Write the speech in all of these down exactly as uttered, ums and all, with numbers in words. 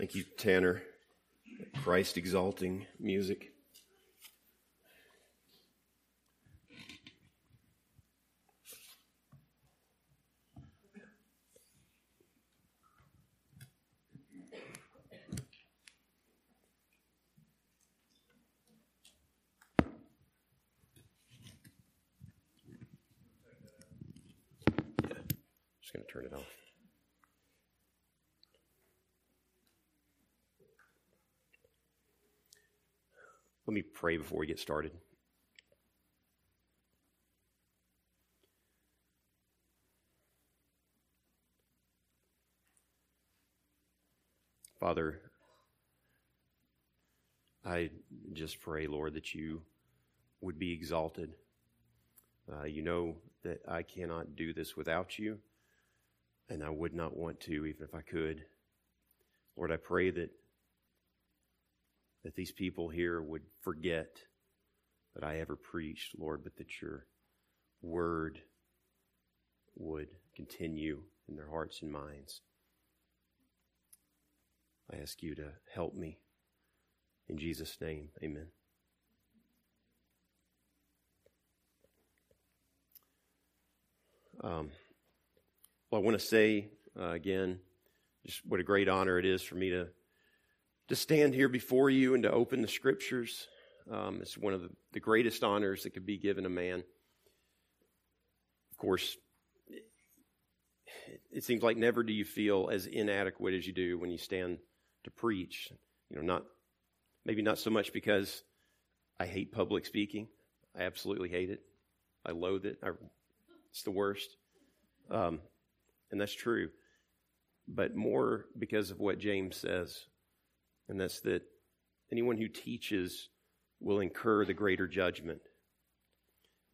Thank you, Tanner. Christ-exalting music. Just going to turn it off. Let me pray before we get started. Father, I just pray, Lord, that you would be exalted. Uh, you know that I cannot do this without you. And I would not want to, even if I could. Lord, I pray that, that these people here would forget that I ever preached, Lord, but that your word would continue in their hearts and minds. I ask you to help me. In Jesus' name, amen. Um. Well, I want to say uh, again, just what a great honor it is for me to to stand here before you and to open the Scriptures. Um, it's one of the, the greatest honors that could be given a man. Of course, it, it seems like never do you feel as inadequate as you do when you stand to preach. You know, not maybe not so much because I hate public speaking. I absolutely hate it. I loathe it. I, it's the worst. Um, And that's true, but more because of what James says, and that's that anyone who teaches will incur the greater judgment.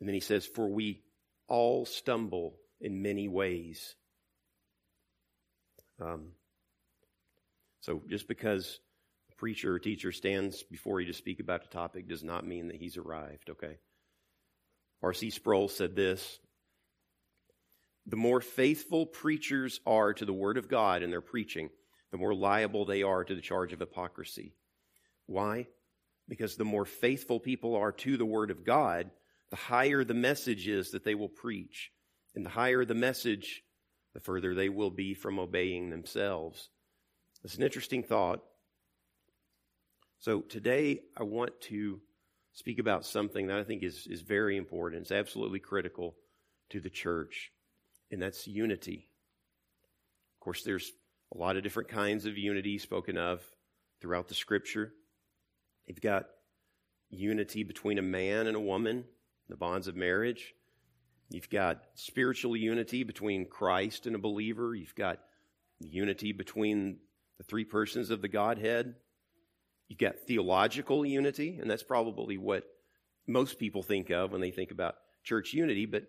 And then he says, for we all stumble in many ways. Um, so just because a preacher or teacher stands before you to speak about a topic does not mean that he's arrived, okay? R C Sproul said this: the more faithful preachers are to the Word of God in their preaching, the more liable they are to the charge of hypocrisy. Why? Because the more faithful people are to the Word of God, the higher the message is that they will preach. And the higher the message, the further they will be from obeying themselves. That's an interesting thought. So today I want to speak about something that I think is, is very important. It's absolutely critical to the church. And that's unity. Of course, there's a lot of different kinds of unity spoken of throughout the Scripture. You've got unity between a man and a woman, the bonds of marriage. You've got spiritual unity between Christ and a believer. You've got unity between the three persons of the Godhead. You've got theological unity, and that's probably what most people think of when they think about church unity, but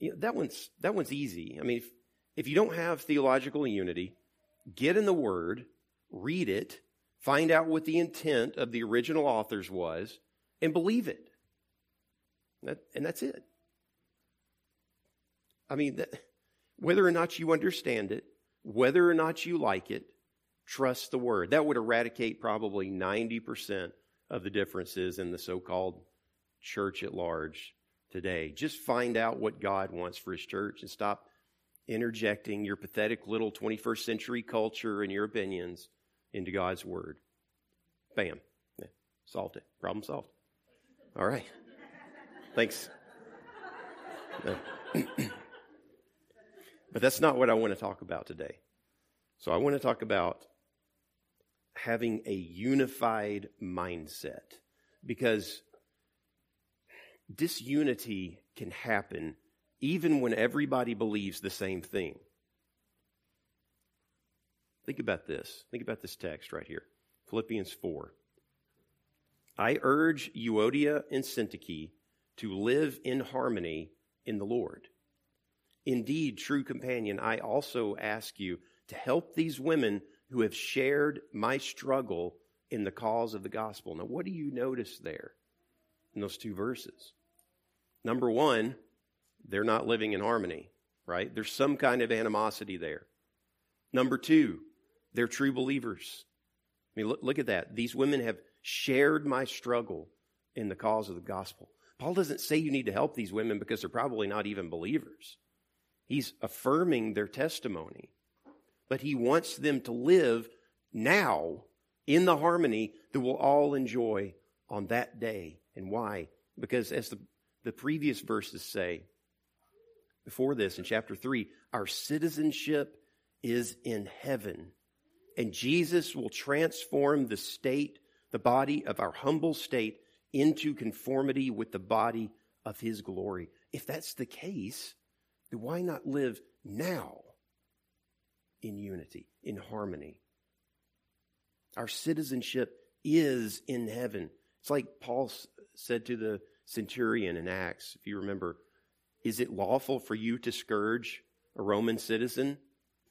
You know, that one's that one's easy. I mean, if, if you don't have theological unity, get in the Word, read it, find out what the intent of the original authors was, and believe it. That, and that's it. I mean, that, whether or not you understand it, whether or not you like it, trust the Word. That would eradicate probably ninety percent of the differences in the so-called church at large today. Just find out what God wants for His church and stop interjecting your pathetic little twenty-first century culture and your opinions into God's Word. Bam. Yeah. Solved it. Problem solved. All right. Thanks. But that's not what I want to talk about today. So I want to talk about having a unified mindset, because disunity can happen even when everybody believes the same thing. Think about this. Think about this text right here. Philippians four. I urge Euodia and Syntyche to live in harmony in the Lord. Indeed, true companion, I also ask you to help these women who have shared my struggle in the cause of the gospel. Now, what do you notice there in those two verses? Number one, they're not living in harmony, right? There's some kind of animosity there. Number two, they're true believers. I mean, look, look at that. These women have shared my struggle in the cause of the gospel. Paul doesn't say you need to help these women because they're probably not even believers. He's affirming their testimony. But he wants them to live now in the harmony that we'll all enjoy on that day. And why? Because as the, the previous verses say, before this in chapter three, our citizenship is in heaven. And Jesus will transform the state, the body of our humble state, into conformity with the body of his glory. If that's the case, then why not live now in unity, in harmony? Our citizenship is in heaven. It's like Paul said to the centurion in Acts, if you remember, is it lawful for you to scourge a Roman citizen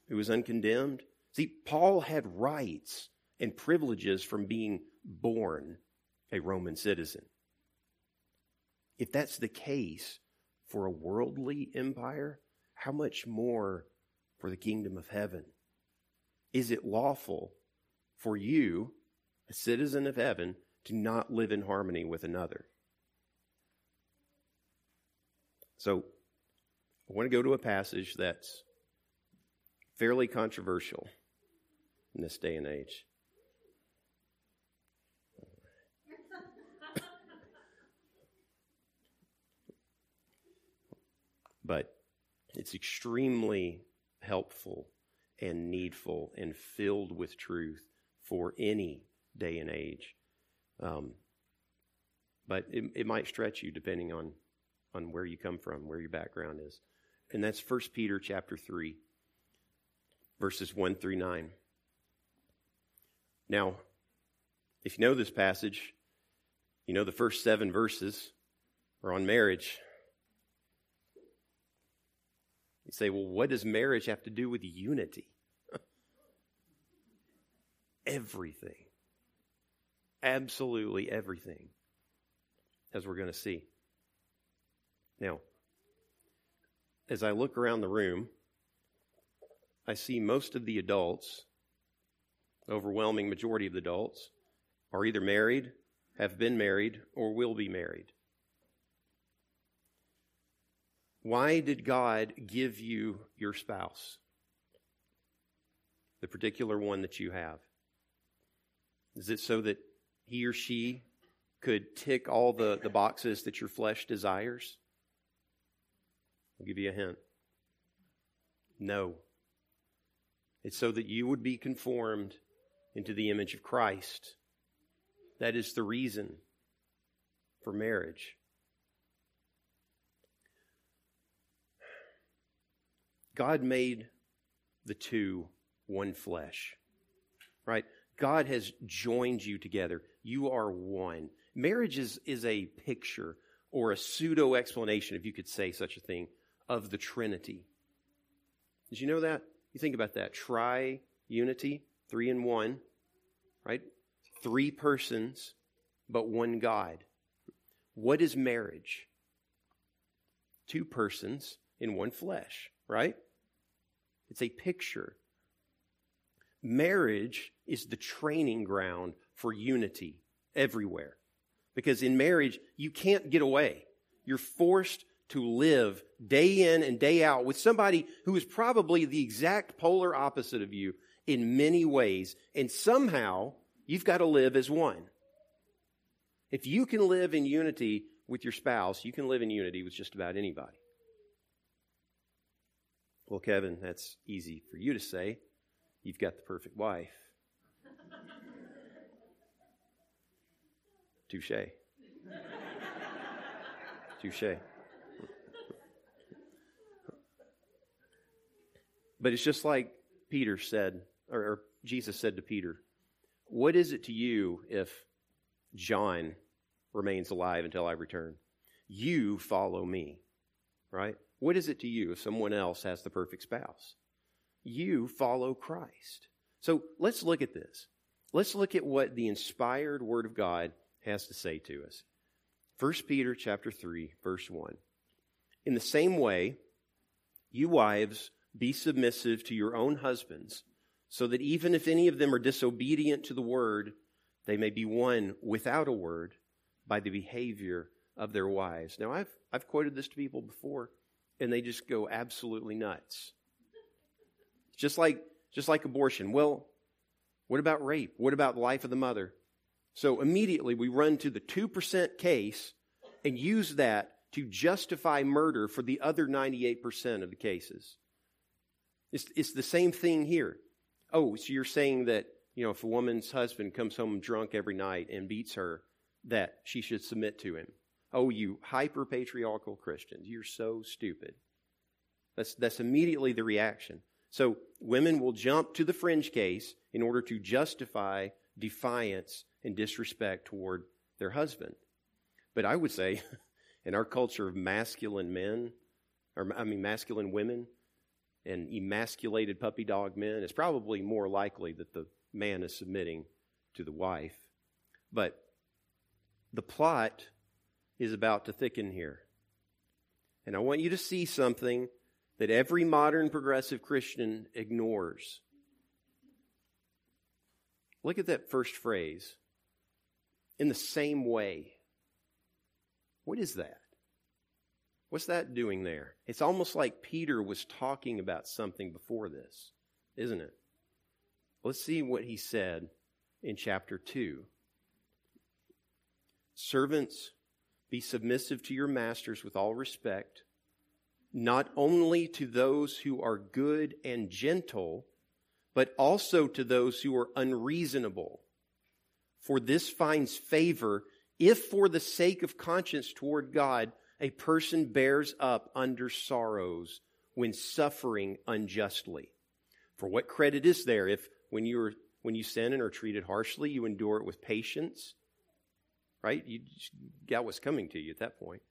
who is uncondemned? See, Paul had rights and privileges from being born a Roman citizen. If that's the case for a worldly empire, how much more for the kingdom of heaven? Is it lawful for you, a citizen of heaven, to not live in harmony with another? So, I want to go to a passage that's fairly controversial in this day and age. But it's extremely helpful and needful and filled with truth for any day and age. Um, but it, it might stretch you depending on, on where you come from, where your background is. And that's First Peter chapter three, verses one through nine. Now, if you know this passage, you know the first seven verses are on marriage. You say, well, what does marriage have to do with unity? Everything. Absolutely everything, as we're going to see. Now, as I look around the room, I see most of the adults, the overwhelming majority of the adults, are either married, have been married, or will be married. Why did God give you your spouse? The particular one that you have. Is it so that he or she could tick all the, the boxes that your flesh desires? I'll give you a hint. No. It's so that you would be conformed into the image of Christ. That is the reason for marriage. God made the two one flesh, right? God has joined you together. You are one. Marriage is, is a picture or a pseudo-explanation, if you could say such a thing, of the Trinity. Did you know that? You think about that. Tri-unity, three in one, right? Three persons, but one God. What is marriage? Two persons in one flesh, right? It's a picture. Marriage is the training ground for unity everywhere. Because in marriage, you can't get away. You're forced to live day in and day out with somebody who is probably the exact polar opposite of you in many ways. And somehow, you've got to live as one. If you can live in unity with your spouse, you can live in unity with just about anybody. Well, Kevin, that's easy for you to say. You've got the perfect wife. Touché. Touché. But it's just like Peter said, or, or Jesus said to Peter, what is it to you if John remains alive until I return? You follow me, right? What is it to you if someone else has the perfect spouse? You follow Christ. So let's look at this. Let's look at what the inspired Word of God has to say to us. First Peter chapter three, verse one. In the same way, you wives, be submissive to your own husbands, so that even if any of them are disobedient to the word, they may be won without a word by the behavior of their wives. Now, I've I've quoted this to people before, and they just go absolutely nuts. Just like just like abortion. Well, what about rape? What about life of the mother? So immediately we run to the two percent case and use that to justify murder for the other ninety-eight percent of the cases. It's it's the same thing here. Oh, so you're saying that, you know, if a woman's husband comes home drunk every night and beats her, that she should submit to him. Oh, you hyper-patriarchal Christians, you're so stupid. That's that's immediately the reaction. So women will jump to the fringe case in order to justify defiance and disrespect toward their husband. But I would say, in our culture of masculine men, or I mean masculine women, and emasculated puppy dog men, it's probably more likely that the man is submitting to the wife. But the plot is about to thicken here. And I want you to see something that every modern progressive Christian ignores. Look at that first phrase. In the same way. What is that? What's that doing there? It's almost like Peter was talking about something before this, isn't it? Let's see what he said in chapter two. Servants, be submissive to your masters with all respect, not only to those who are good and gentle, but also to those who are unreasonable. For this finds favor if for the sake of conscience toward God, a person bears up under sorrows when suffering unjustly. For what credit is there if when you are when you sin and are treated harshly, you endure it with patience? Right? You got what's coming to you at that point.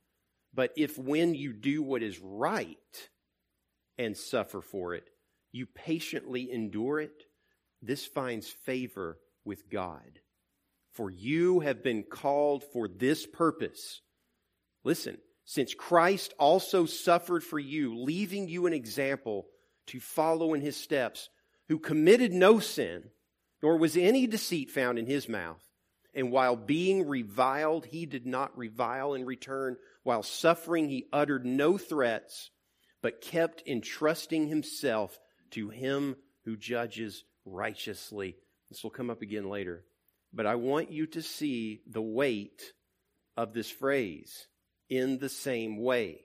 But if when you do what is right and suffer for it, you patiently endure it, this finds favor with God. For you have been called for this purpose. Listen, since Christ also suffered for you, leaving you an example to follow in his steps, who committed no sin, nor was any deceit found in his mouth. And while being reviled, he did not revile in return. While suffering, he uttered no threats, but kept entrusting himself to him who judges righteously. This will come up again later. But I want you to see the weight of this phrase, in the same way.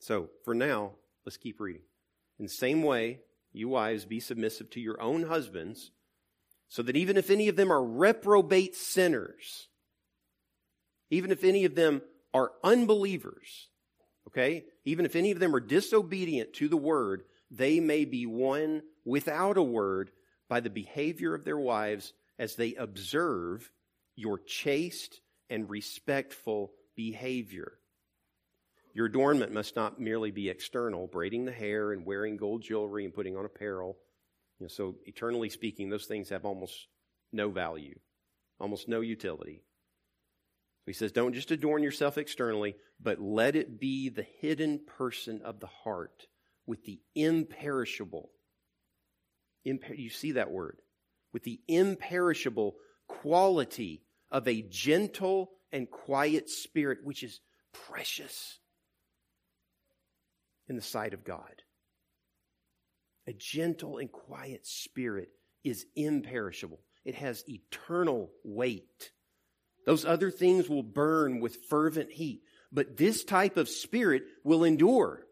So, for now, let's keep reading. In the same way, you wives, be submissive to your own husbands, so that even if any of them are reprobate sinners, even if any of them are unbelievers, okay, even if any of them are disobedient to the word, they may be won without a word by the behavior of their wives as they observe your chaste and respectful behavior. Your adornment must not merely be external, braiding the hair and wearing gold jewelry and putting on apparel. You know, so eternally speaking, those things have almost no value, almost no utility. So he says, don't just adorn yourself externally, but let it be the hidden person of the heart with the imperishable. Imper- you see that word? With the imperishable quality of a gentle and quiet spirit, which is precious in the sight of God. A gentle and quiet spirit is imperishable. It has eternal weight. Those other things will burn with fervent heat, but this type of spirit will endure.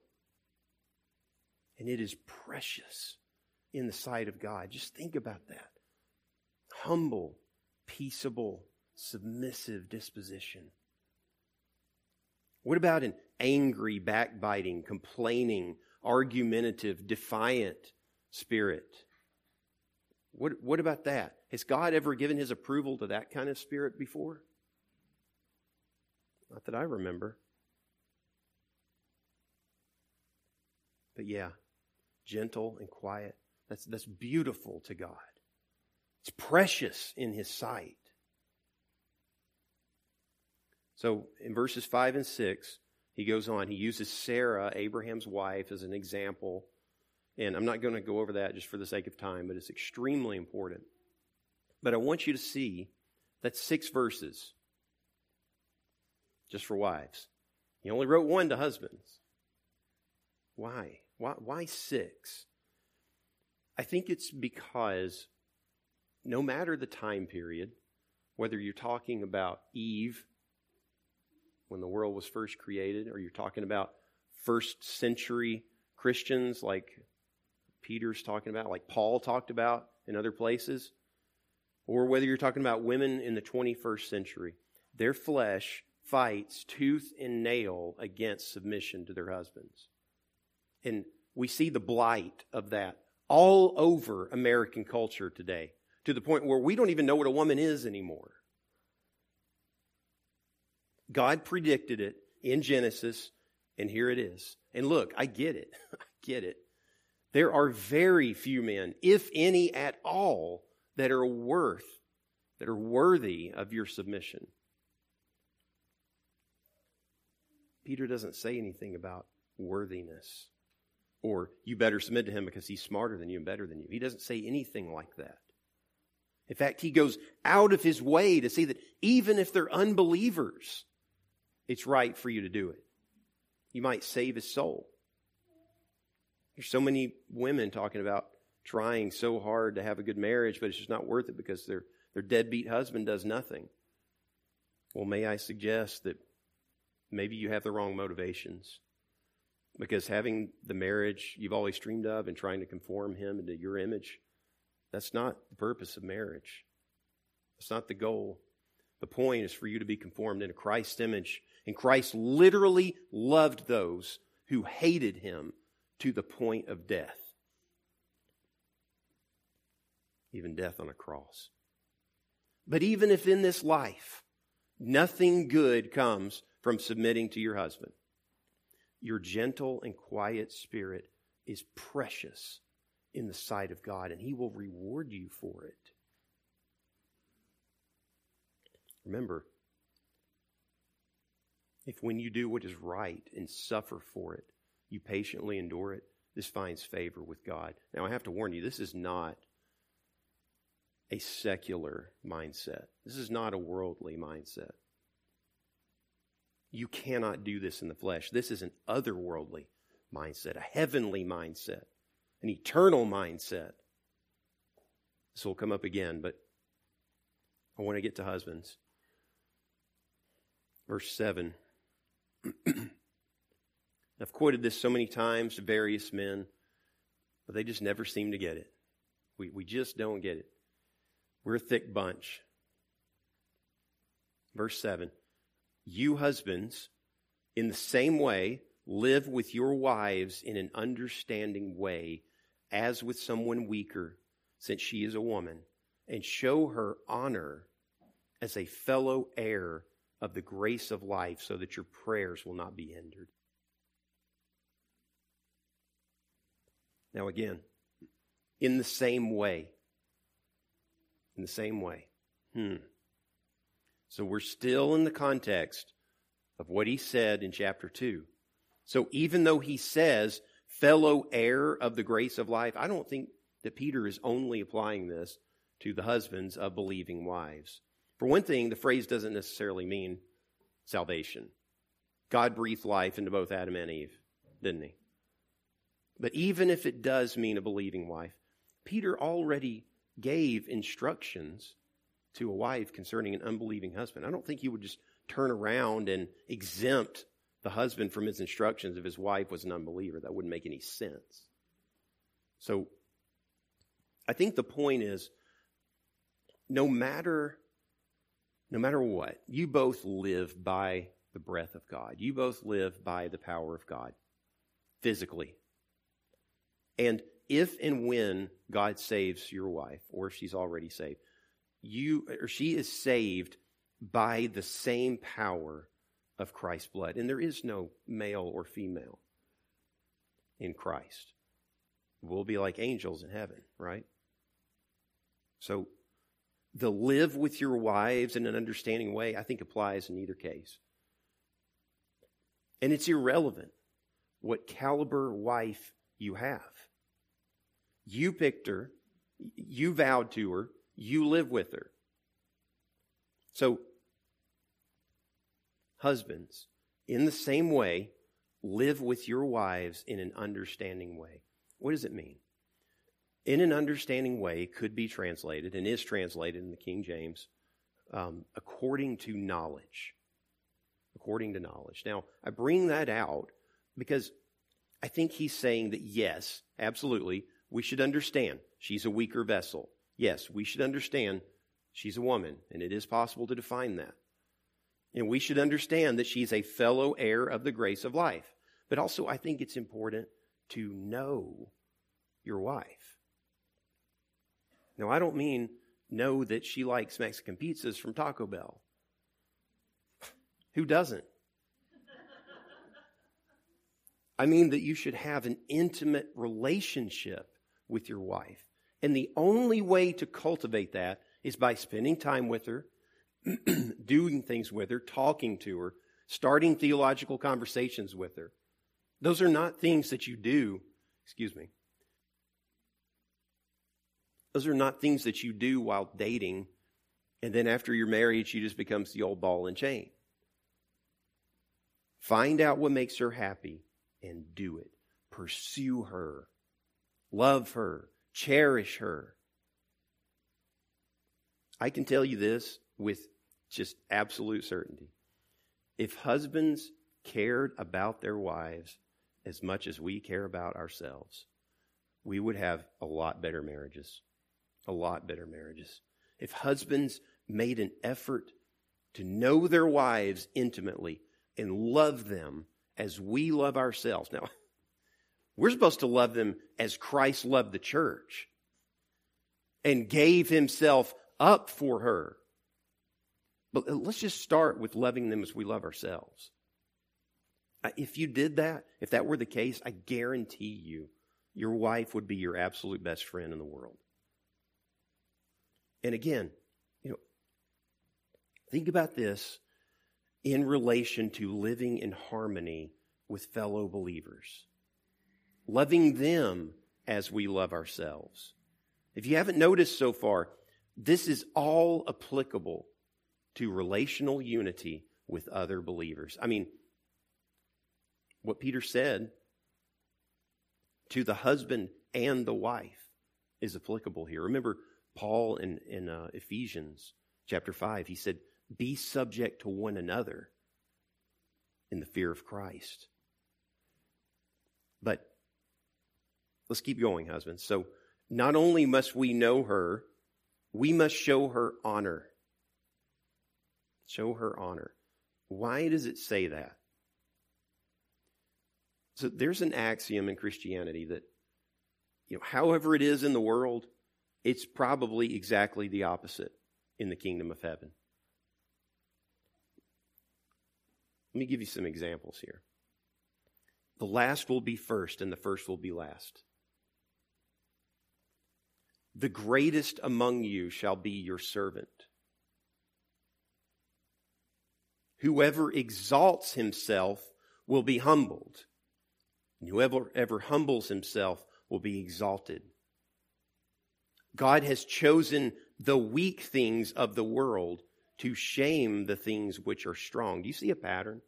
And it is precious in the sight of God. Just think about that. Humble, peaceable, submissive disposition. What about an angry, backbiting, complaining, argumentative, defiant spirit? What, what about that? Has God ever given his approval to that kind of spirit before? Not that I remember. But yeah, gentle and quiet. That's, that's beautiful to God. It's precious in his sight. So in verses five and six, he goes on. He uses Sarah, Abraham's wife, as an example And I'm not going to go over that just for the sake of time, but it's extremely important. But I want you to see that six verses just for wives. He only wrote one to husbands. Why? Why, why six? I think it's because no matter the time period, whether you're talking about Eve, when the world was first created, or you're talking about first century Christians like Peter's talking about, like Paul talked about in other places, or whether you're talking about women in the twenty-first century, their flesh fights tooth and nail against submission to their husbands. And we see the blight of that all over American culture today, to the point where we don't even know what a woman is anymore. God predicted it in Genesis, and here it is. And look, I get it. I get it. There are very few men, if any at all, that are worth, that are worthy of your submission. Peter doesn't say anything about worthiness or you better submit to him because he's smarter than you and better than you. He doesn't say anything like that. In fact, he goes out of his way to say that even if they're unbelievers, it's right for you to do it. You might save his soul. There's so many women talking about trying so hard to have a good marriage, but it's just not worth it because their, their deadbeat husband does nothing. Well, may I suggest that maybe you have the wrong motivations, because having the marriage you've always dreamed of and trying to conform him into your image, that's not the purpose of marriage. That's not the goal. The point is for you to be conformed into Christ's image. And Christ literally loved those who hated him to the point of death. Even death on a cross. But even if in this life nothing good comes from submitting to your husband, your gentle and quiet spirit is precious in the sight of God, and he will reward you for it. Remember, if when you do what is right and suffer for it, you patiently endure it, this finds favor with God. Now, I have to warn you, this is not a secular mindset. This is not a worldly mindset. You cannot do this in the flesh. This is an otherworldly mindset, a heavenly mindset, an eternal mindset. This will come up again, but I want to get to husbands. Verse seven. I've quoted this so many times to various men, but they just never seem to get it. We, we just don't get it. We're a thick bunch. Verse seven. You husbands, in the same way, live with your wives in an understanding way, as with someone weaker, since she is a woman, and show her honor as a fellow heir of the grace of life, so that your prayers will not be hindered. Now again, in the same way. In the same way. Hmm. So we're still in the context of what he said in chapter two. So even though he says, fellow heir of the grace of life, I don't think that Peter is only applying this to the husbands of believing wives. For one thing, the phrase doesn't necessarily mean salvation. God breathed life into both Adam and Eve, didn't he? But even if it does mean a believing wife, Peter already gave instructions to a wife concerning an unbelieving husband. I don't think he would just turn around and exempt the husband from his instructions if his wife was an unbeliever. That wouldn't make any sense. So I think the point is, no matter, no matter what, you both live by the breath of God. You both live by the power of God, physically. And if and when God saves your wife, or if she's already saved, you or she is saved by the same power of Christ's blood. And there is no male or female in Christ. We'll be like angels in heaven, right? So the live with your wives in an understanding way, I think, applies in either case. And it's irrelevant what caliber wife you have. You picked her, you vowed to her, you live with her. So, husbands, in the same way, live with your wives in an understanding way. What does it mean? In an understanding way could be translated, and is translated in the King James, um, according to knowledge. According to knowledge. Now, I bring that out because I think he's saying that, yes, absolutely, we should understand she's a weaker vessel. Yes, we should understand she's a woman, and it is possible to define that. And we should understand that she's a fellow heir of the grace of life. But also, I think it's important to know your wife. Now, I don't mean know that she likes Mexican pizzas from Taco Bell. Who doesn't? I mean that you should have an intimate relationship with your wife. And the only way to cultivate that is by spending time with her, doing things with her, talking to her, starting theological conversations with her. Those are not things that you do, excuse me. Those are not things that you do while dating, and then after you're married, she just becomes the old ball and chain. Find out what makes her happy and do it. Pursue her. Love her. Cherish her. I can tell you this with just absolute certainty. If husbands cared about their wives as much as we care about ourselves, we would have a lot better marriages. A lot better marriages. If husbands made an effort to know their wives intimately and love them as we love ourselves. Now, we're supposed to love them as Christ loved the church and gave himself up for her. But let's just start with loving them as we love ourselves. If you did that, if that were the case, I guarantee you, your wife would be your absolute best friend in the world. And again, you know, think about this in relation to living in harmony with fellow believers. Loving them as we love ourselves. If you haven't noticed so far, this is all applicable to relational unity with other believers. I mean, what Peter said to the husband and the wife is applicable here. Remember Paul in, in uh, Ephesians chapter five, he said, be subject to one another in the fear of Christ. But let's keep going, husbands. So not only must we know her, we must show her honor. Show her honor. Why does it say that? So there's an axiom in Christianity that, you know, however it is in the world, it's probably exactly the opposite in the kingdom of heaven. Let me give you some examples here. The last will be first, and the first will be last. The greatest among you shall be your servant. Whoever exalts himself will be humbled. And whoever ever humbles himself will be exalted. God has chosen the weak things of the world to shame the things which are strong. Do you see a pattern?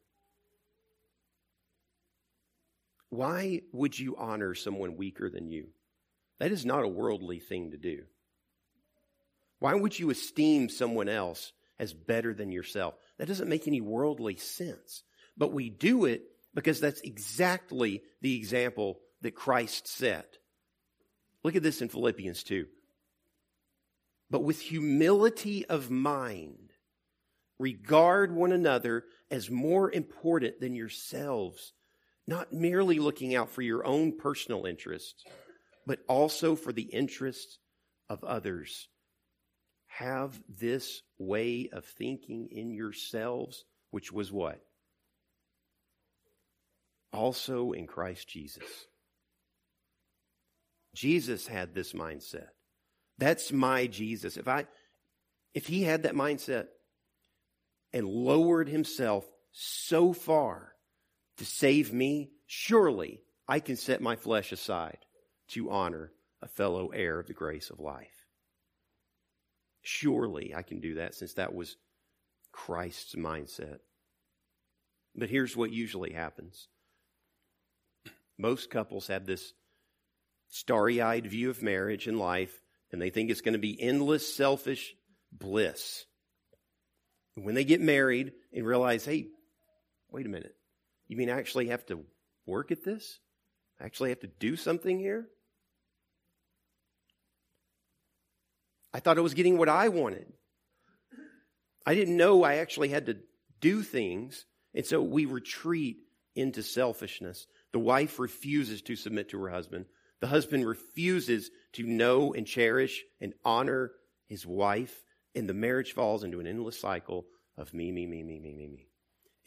Why would you honor someone weaker than you? That is not a worldly thing to do. Why would you esteem someone else as better than yourself? That doesn't make any worldly sense. But we do it because that's exactly the example that Christ set. Look at this in Philippians two. But with humility of mind, regard one another as more important than yourselves, not merely looking out for your own personal interests, but also for the interests of others. Have this way of thinking in yourselves, which was what? Also in Christ Jesus. Jesus had this mindset. That's my Jesus. If I, if he had that mindset and lowered himself so far to save me, surely I can set my flesh aside to honor a fellow heir of the grace of life. Surely I can do that, since that was Christ's mindset. But here's what usually happens. Most couples have this starry-eyed view of marriage and life, and they think it's going to be endless, selfish bliss. And when they get married and realize, hey, wait a minute, you mean I actually have to work at this? I actually have to do something here? I thought I was getting what I wanted. I didn't know I actually had to do things, and so we retreat into selfishness. The wife refuses to submit to her husband. The husband refuses to know and cherish and honor his wife, and the marriage falls into an endless cycle of me, me, me, me, me, me, me,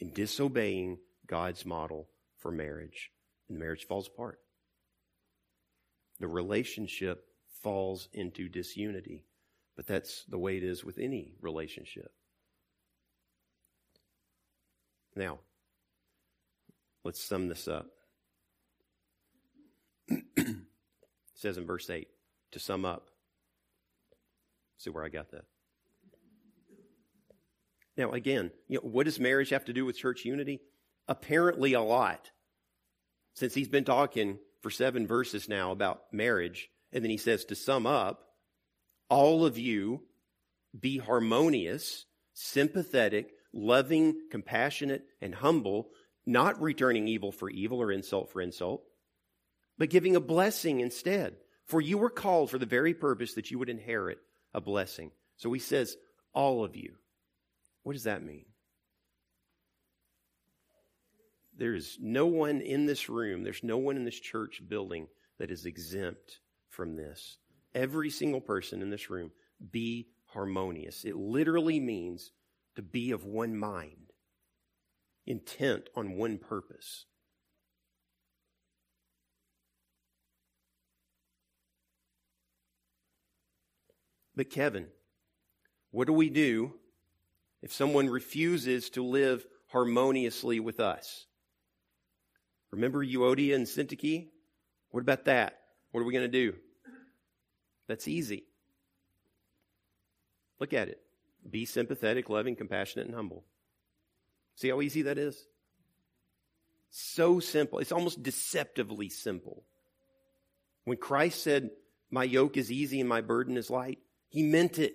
and disobeying God's model for marriage. And the marriage falls apart. The relationship falls into disunity, but that's the way it is with any relationship. Now, let's sum this up. It says in verse eight, to sum up. See where I got that. Now, again, you know, what does marriage have to do with church unity? Apparently a lot. Since he's been talking for seven verses now about marriage, and then he says, to sum up, all of you be harmonious, sympathetic, loving, compassionate, and humble, not returning evil for evil or insult for insult, but giving a blessing instead. For you were called for the very purpose that you would inherit a blessing. So he says, all of you. What does that mean? There is no one in this room, there's no one in this church building that is exempt from this. Every single person in this room, be harmonious. It literally means to be of one mind, intent on one purpose. But Kevin, what do we do if someone refuses to live harmoniously with us? Remember Euodia and Syntyche? What about that? What are we going to do? That's easy. Look at it. Be sympathetic, loving, compassionate, and humble. See how easy that is? So simple. It's almost deceptively simple. When Christ said, my yoke is easy and my burden is light, he meant it.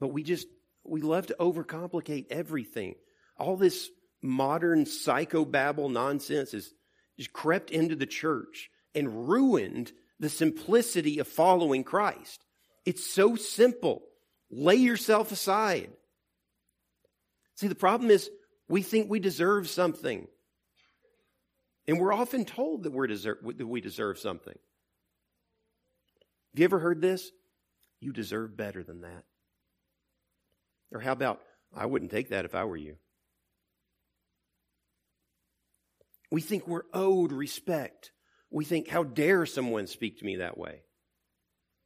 But we just, we love to overcomplicate everything. All this modern psychobabble nonsense has just crept into the church and ruined the simplicity of following Christ. It's so simple. Lay yourself aside. See, the problem is we think we deserve something. And we're often told that, we're deserve, that we deserve something. Have you ever heard this? You deserve better than that. Or how about, I wouldn't take that if I were you. We think we're owed respect. We think, how dare someone speak to me that way?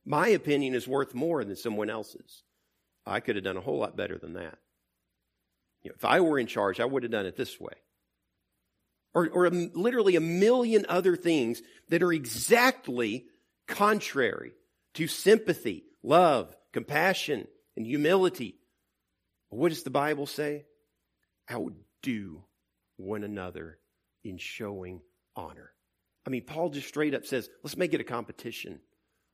My opinion is worth more than someone else's. I could have done a whole lot better than that. You know, if I were in charge, I would have done it this way. Or, or a, literally a million other things that are exactly contrary to sympathy, love, compassion, and humility. What does the Bible say? Outdo one another in showing honor. I mean, Paul just straight up says, let's make it a competition.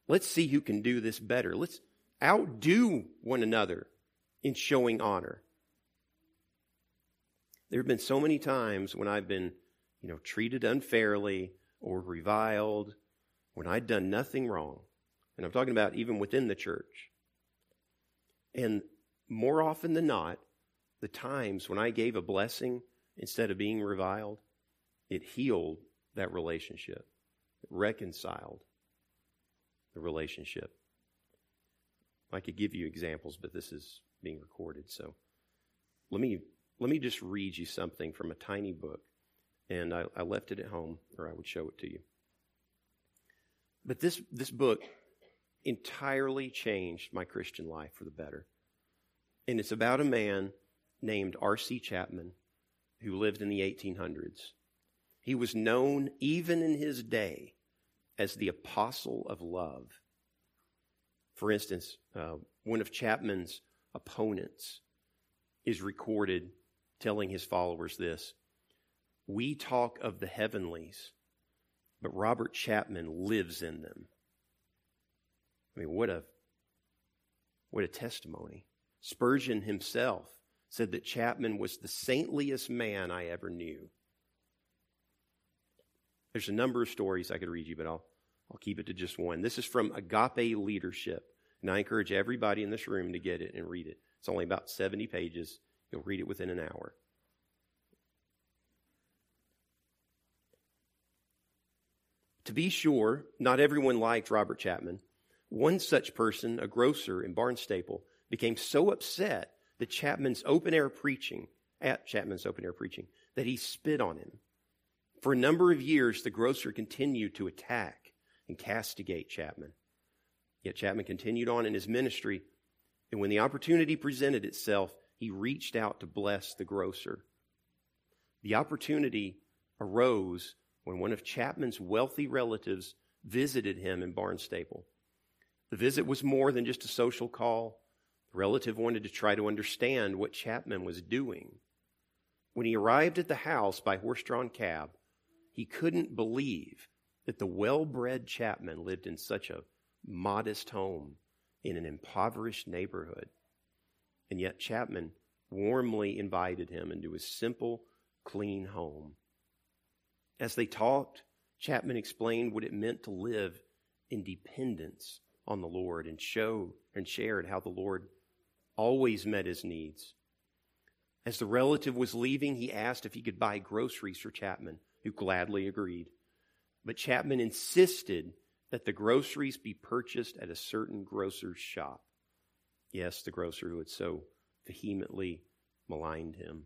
Let's see who can do this better. Let's outdo one another in showing honor. There have been so many times when I've been, you know, treated unfairly or reviled, when I'd done nothing wrong. And I'm talking about even within the church. And more often than not, the times when I gave a blessing instead of being reviled, it healed that relationship. It reconciled the relationship. I could give you examples, but this is being recorded. So let me let me just read you something from a tiny book. And I, I left it at home, or I would show it to you. But this, this book entirely changed my Christian life for the better. And it's about a man named R C Chapman who lived in the eighteen hundreds. He was known, even in his day, as the apostle of love. For instance, uh, one of Chapman's opponents is recorded telling his followers this: "We talk of the heavenlies, but Robert Chapman lives in them." I mean, what a what a testimony. Spurgeon himself said that Chapman was the saintliest man I ever knew. There's a number of stories I could read you, but I'll, I'll keep it to just one. This is from Agape Leadership, and I encourage everybody in this room to get it and read it. It's only about seventy pages. You'll read it within an hour. To be sure, not everyone liked Robert Chapman. One such person, a grocer in Barnstaple, became so upset that Chapman's open-air preaching, at Chapman's open-air preaching, that he spit on him. For a number of years, the grocer continued to attack and castigate Chapman. Yet Chapman continued on in his ministry, and when the opportunity presented itself, he reached out to bless the grocer. The opportunity arose when one of Chapman's wealthy relatives visited him in Barnstaple. The visit was more than just a social call. The relative wanted to try to understand what Chapman was doing. When he arrived at the house by horse-drawn cab, he couldn't believe that the well-bred Chapman lived in such a modest home in an impoverished neighborhood. And yet Chapman warmly invited him into his simple, clean home. As they talked, Chapman explained what it meant to live in dependence on the Lord and showed and shared how the Lord always met his needs. As the relative was leaving, he asked if he could buy groceries for Chapman, who gladly agreed. But Chapman insisted that the groceries be purchased at a certain grocer's shop. Yes, the grocer who had so vehemently maligned him.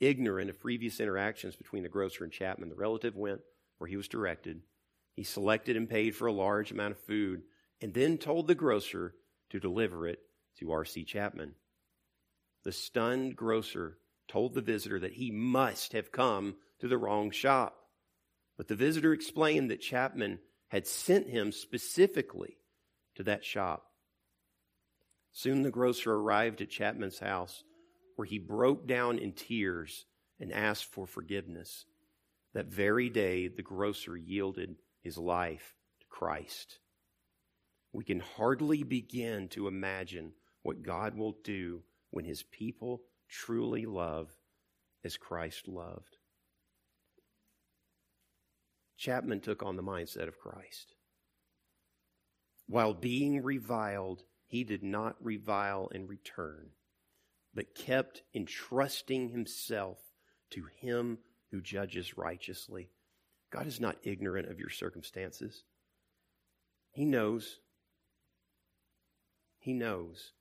Ignorant of previous interactions between the grocer and Chapman, the relative went where he was directed. He selected and paid for a large amount of food and then told the grocer to deliver it to R C Chapman. The stunned grocer told the visitor that he must have come to the wrong shop. But the visitor explained that Chapman had sent him specifically to that shop. Soon the grocer arrived at Chapman's house, where he broke down in tears and asked for forgiveness. That very day, the grocer yielded his life to Christ. We can hardly begin to imagine what God will do when his people truly love as Christ loved. Chapman took on the mindset of Christ. While being reviled, he did not revile in return, but kept entrusting himself to him who judges righteously. God is not ignorant of your circumstances. He knows. He knows.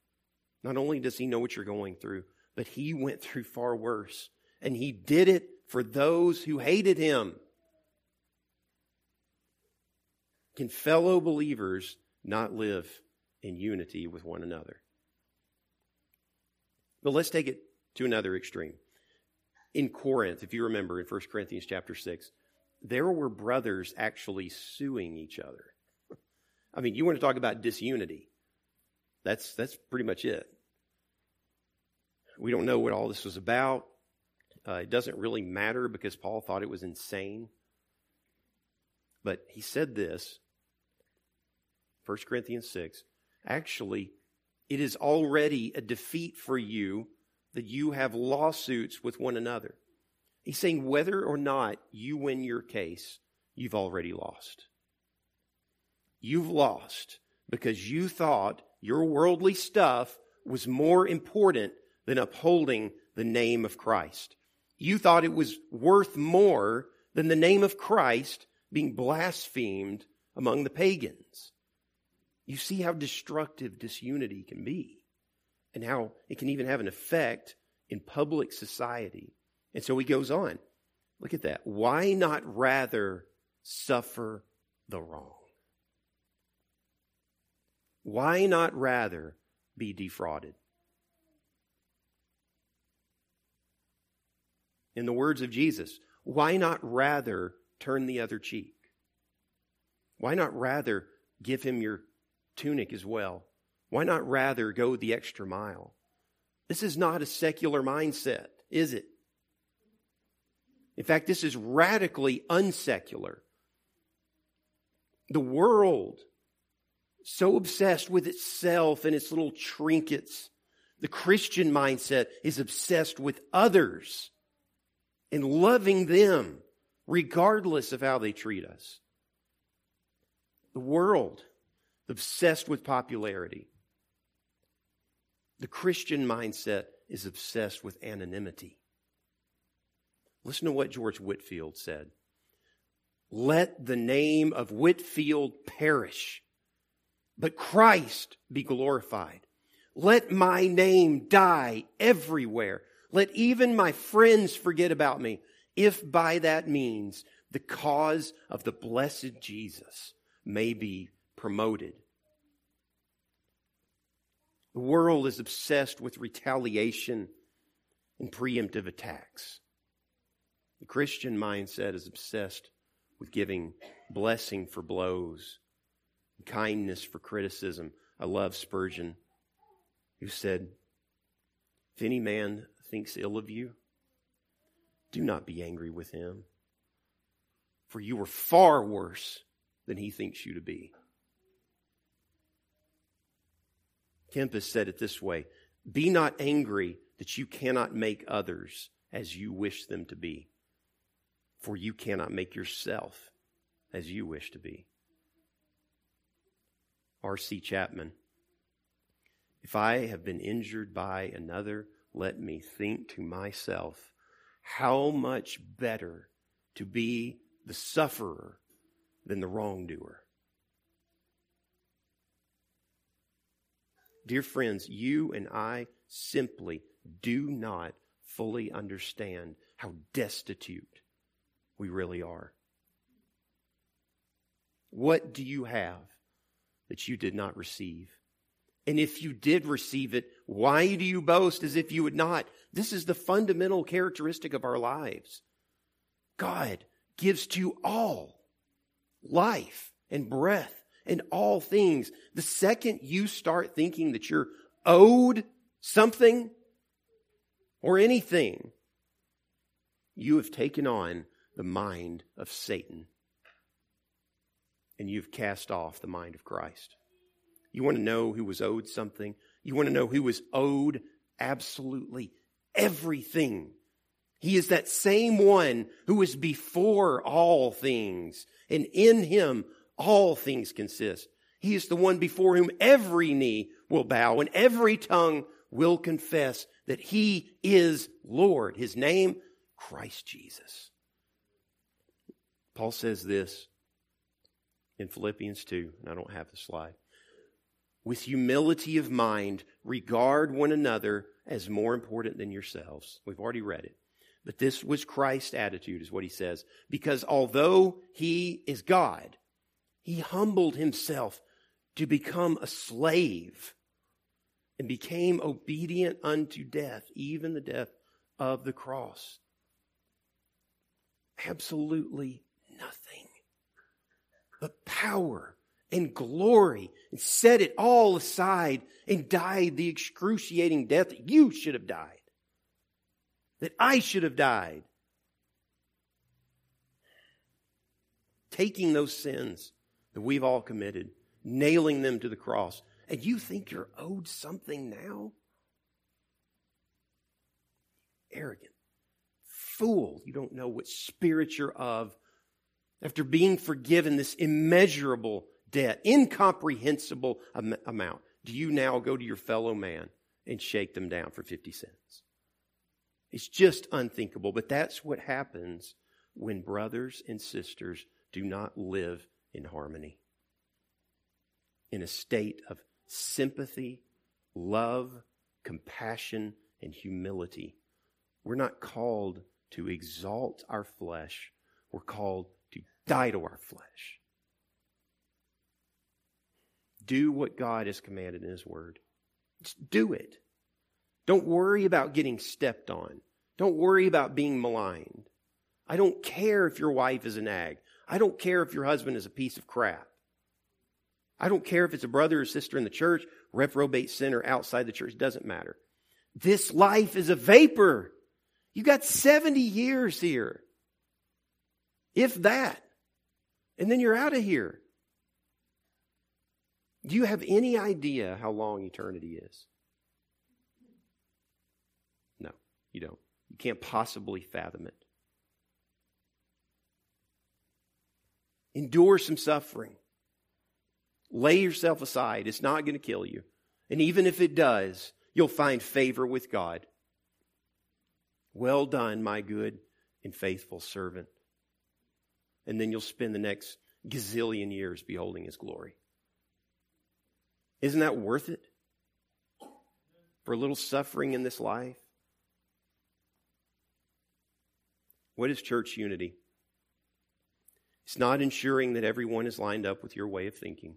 Not only does he know what you're going through, but he went through far worse, and he did it for those who hated him. Can fellow believers not live in unity with one another? But let's take it to another extreme. In Corinth, if you remember in First Corinthians chapter six, there were brothers actually suing each other. I mean, you want to talk about disunity. That's, that's pretty much it. We don't know what all this was about. Uh, it doesn't really matter because Paul thought it was insane. But he said this, First Corinthians six, actually, it is already a defeat for you that you have lawsuits with one another. He's saying whether or not you win your case, you've already lost. You've lost because you thought your worldly stuff was more important than upholding the name of Christ. You thought it was worth more than the name of Christ being blasphemed among the pagans. You see how destructive disunity can be and how it can even have an effect in public society. And so he goes on. Look at that. Why not rather suffer the wrong? Why not rather be defrauded? In the words of Jesus, why not rather turn the other cheek? Why not rather give him your tunic as well? Why not rather go the extra mile? This is not a secular mindset, is it? In fact, this is radically unsecular. The world, so obsessed with itself and its little trinkets, the Christian mindset is obsessed with others and loving them regardless of how they treat us. The world, obsessed with popularity. The Christian mindset is obsessed with anonymity. Listen to what George Whitefield said. Let the name of Whitefield perish, but Christ be glorified. Let my name die everywhere. Let even my friends forget about me, if by that means the cause of the blessed Jesus may be promoted. The world is obsessed with retaliation and preemptive attacks. The Christian mindset is obsessed with giving blessing for blows, kindness for criticism. I love Spurgeon, who said, if any man thinks ill of you, do not be angry with him, for you are far worse than he thinks you to be. Kempis said it this way, be not angry that you cannot make others as you wish them to be, for you cannot make yourself as you wish to be. R C Chapman, if I have been injured by another, let me think to myself, how much better to be the sufferer than the wrongdoer. Dear friends, you and I simply do not fully understand how destitute we really are. What do you have that you did not receive? And if you did receive it, why do you boast as if you would not? This is the fundamental characteristic of our lives. God gives to all life and breath and all things. The second you start thinking that you're owed something or anything, you have taken on the mind of Satan. And you've cast off the mind of Christ. You want to know who was owed something? You want to know who was owed absolutely everything? He is that same one who is before all things. And in him, all things consist. He is the one before whom every knee will bow and every tongue will confess that he is Lord. His name, Christ Jesus. Paul says this in Philippians two, and I don't have the slide. With humility of mind, regard one another as more important than yourselves. We've already read it. But this was Christ's attitude, is what he says. Because although he is God, he humbled himself to become a slave and became obedient unto death, even the death of the cross. Absolutely nothing but power and glory, and set it all aside and died the excruciating death that you should have died, that I should have died. Taking those sins that we've all committed, nailing them to the cross. And you think you're owed something now? Arrogant. Fool. You don't know what spirit you're of. After being forgiven this immeasurable debt, incomprehensible am- amount, do you now go to your fellow man and shake them down for fifty cents? It's just unthinkable. But that's what happens when brothers and sisters do not live in harmony, in a state of sympathy, love, compassion, and humility. We're not called to exalt our flesh. We're called to die to our flesh. Do what God has commanded in His Word. Just do it. Don't worry about getting stepped on. Don't worry about being maligned. I don't care if your wife is an ag. I don't care if your husband is a piece of crap. I don't care if it's a brother or sister in the church, reprobate sinner outside the church, doesn't matter. This life is a vapor. You got seventy years here. If that. And then you're out of here. Do you have any idea how long eternity is? No, you don't. You can't possibly fathom it. Endure some suffering. Lay yourself aside. It's not going to kill you. And even if it does, you'll find favor with God. Well done, my good and faithful servant. And then you'll spend the next gazillion years beholding His glory. Isn't that worth it? For a little suffering in this life? What is church unity? It's not ensuring that everyone is lined up with your way of thinking.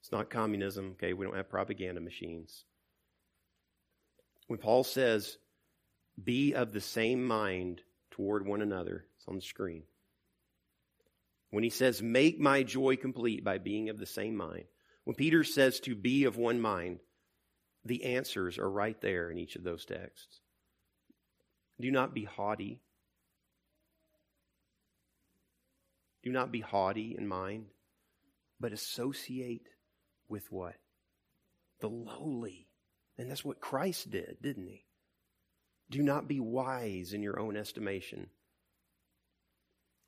It's not communism. Okay, we don't have propaganda machines. When Paul says, be of the same mind toward one another, it's on the screen. When he says, make my joy complete by being of the same mind. When Peter says to be of one mind, the answers are right there in each of those texts. Do not be haughty. Do not be haughty in mind, but associate with what? The lowly. And that's what Christ did, didn't he? Do not be wise in your own estimation.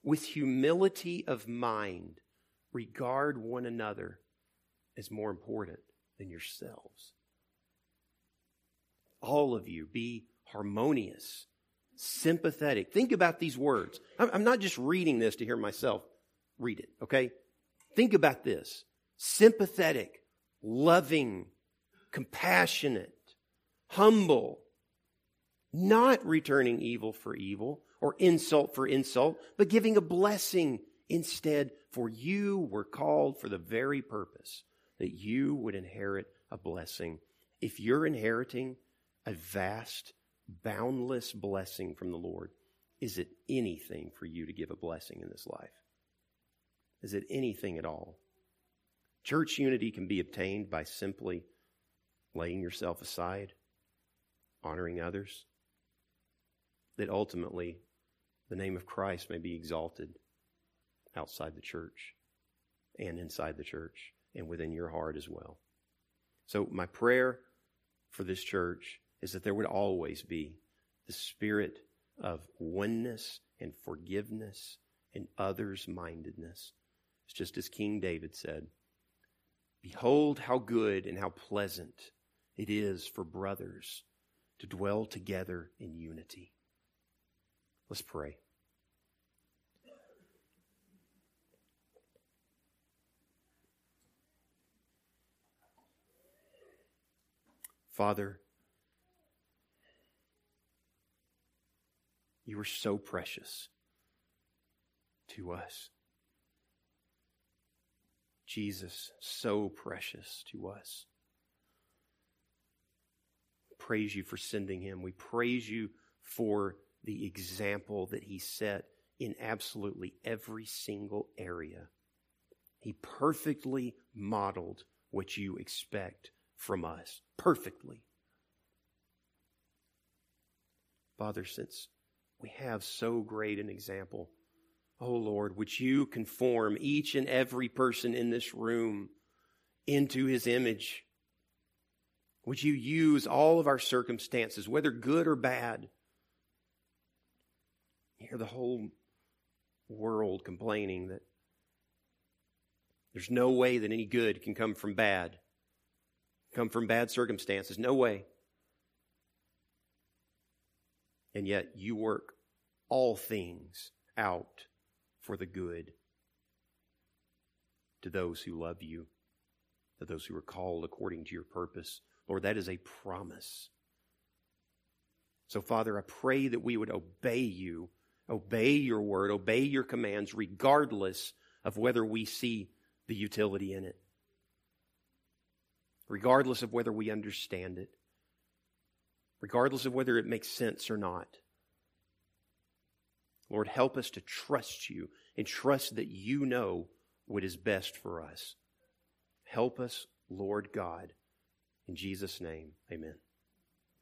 With humility of mind, regard one another is more important than yourselves. All of you, be harmonious, sympathetic. Think about these words. I'm not just reading this to hear myself read it, okay? Think about this. Sympathetic, loving, compassionate, humble, not returning evil for evil or insult for insult, but giving a blessing instead, for you were called for the very purpose that you would inherit a blessing. If you're inheriting a vast, boundless blessing from the Lord, is it anything for you to give a blessing in this life? Is it anything at all? Church unity can be obtained by simply laying yourself aside, honoring others, that ultimately the name of Christ may be exalted outside the church and inside the church, and within your heart as well. So my prayer for this church is that there would always be the spirit of oneness and forgiveness and others-mindedness. It's just as King David said, behold how good and how pleasant it is for brothers to dwell together in unity. Let's pray. Father, you are so precious to us. Jesus, so precious to us. We praise you for sending him. We praise you for the example that he set in absolutely every single area. He perfectly modeled what you expect from us, perfectly. Father, since we have so great an example, oh Lord, would you conform each and every person in this room into his image? Would you use all of our circumstances, whether good or bad? You hear the whole world complaining that there's no way that any good can come from bad. Come from bad circumstances. No way. And yet you work all things out for the good to those who love you, to those who are called according to your purpose. Lord, that is a promise. So, Father, I pray that we would obey you, obey your word, obey your commands, regardless of whether we see the utility in it. Regardless of whether we understand it, regardless of whether it makes sense or not. Lord, help us to trust you and trust that you know what is best for us. Help us, Lord God. In Jesus' name, amen.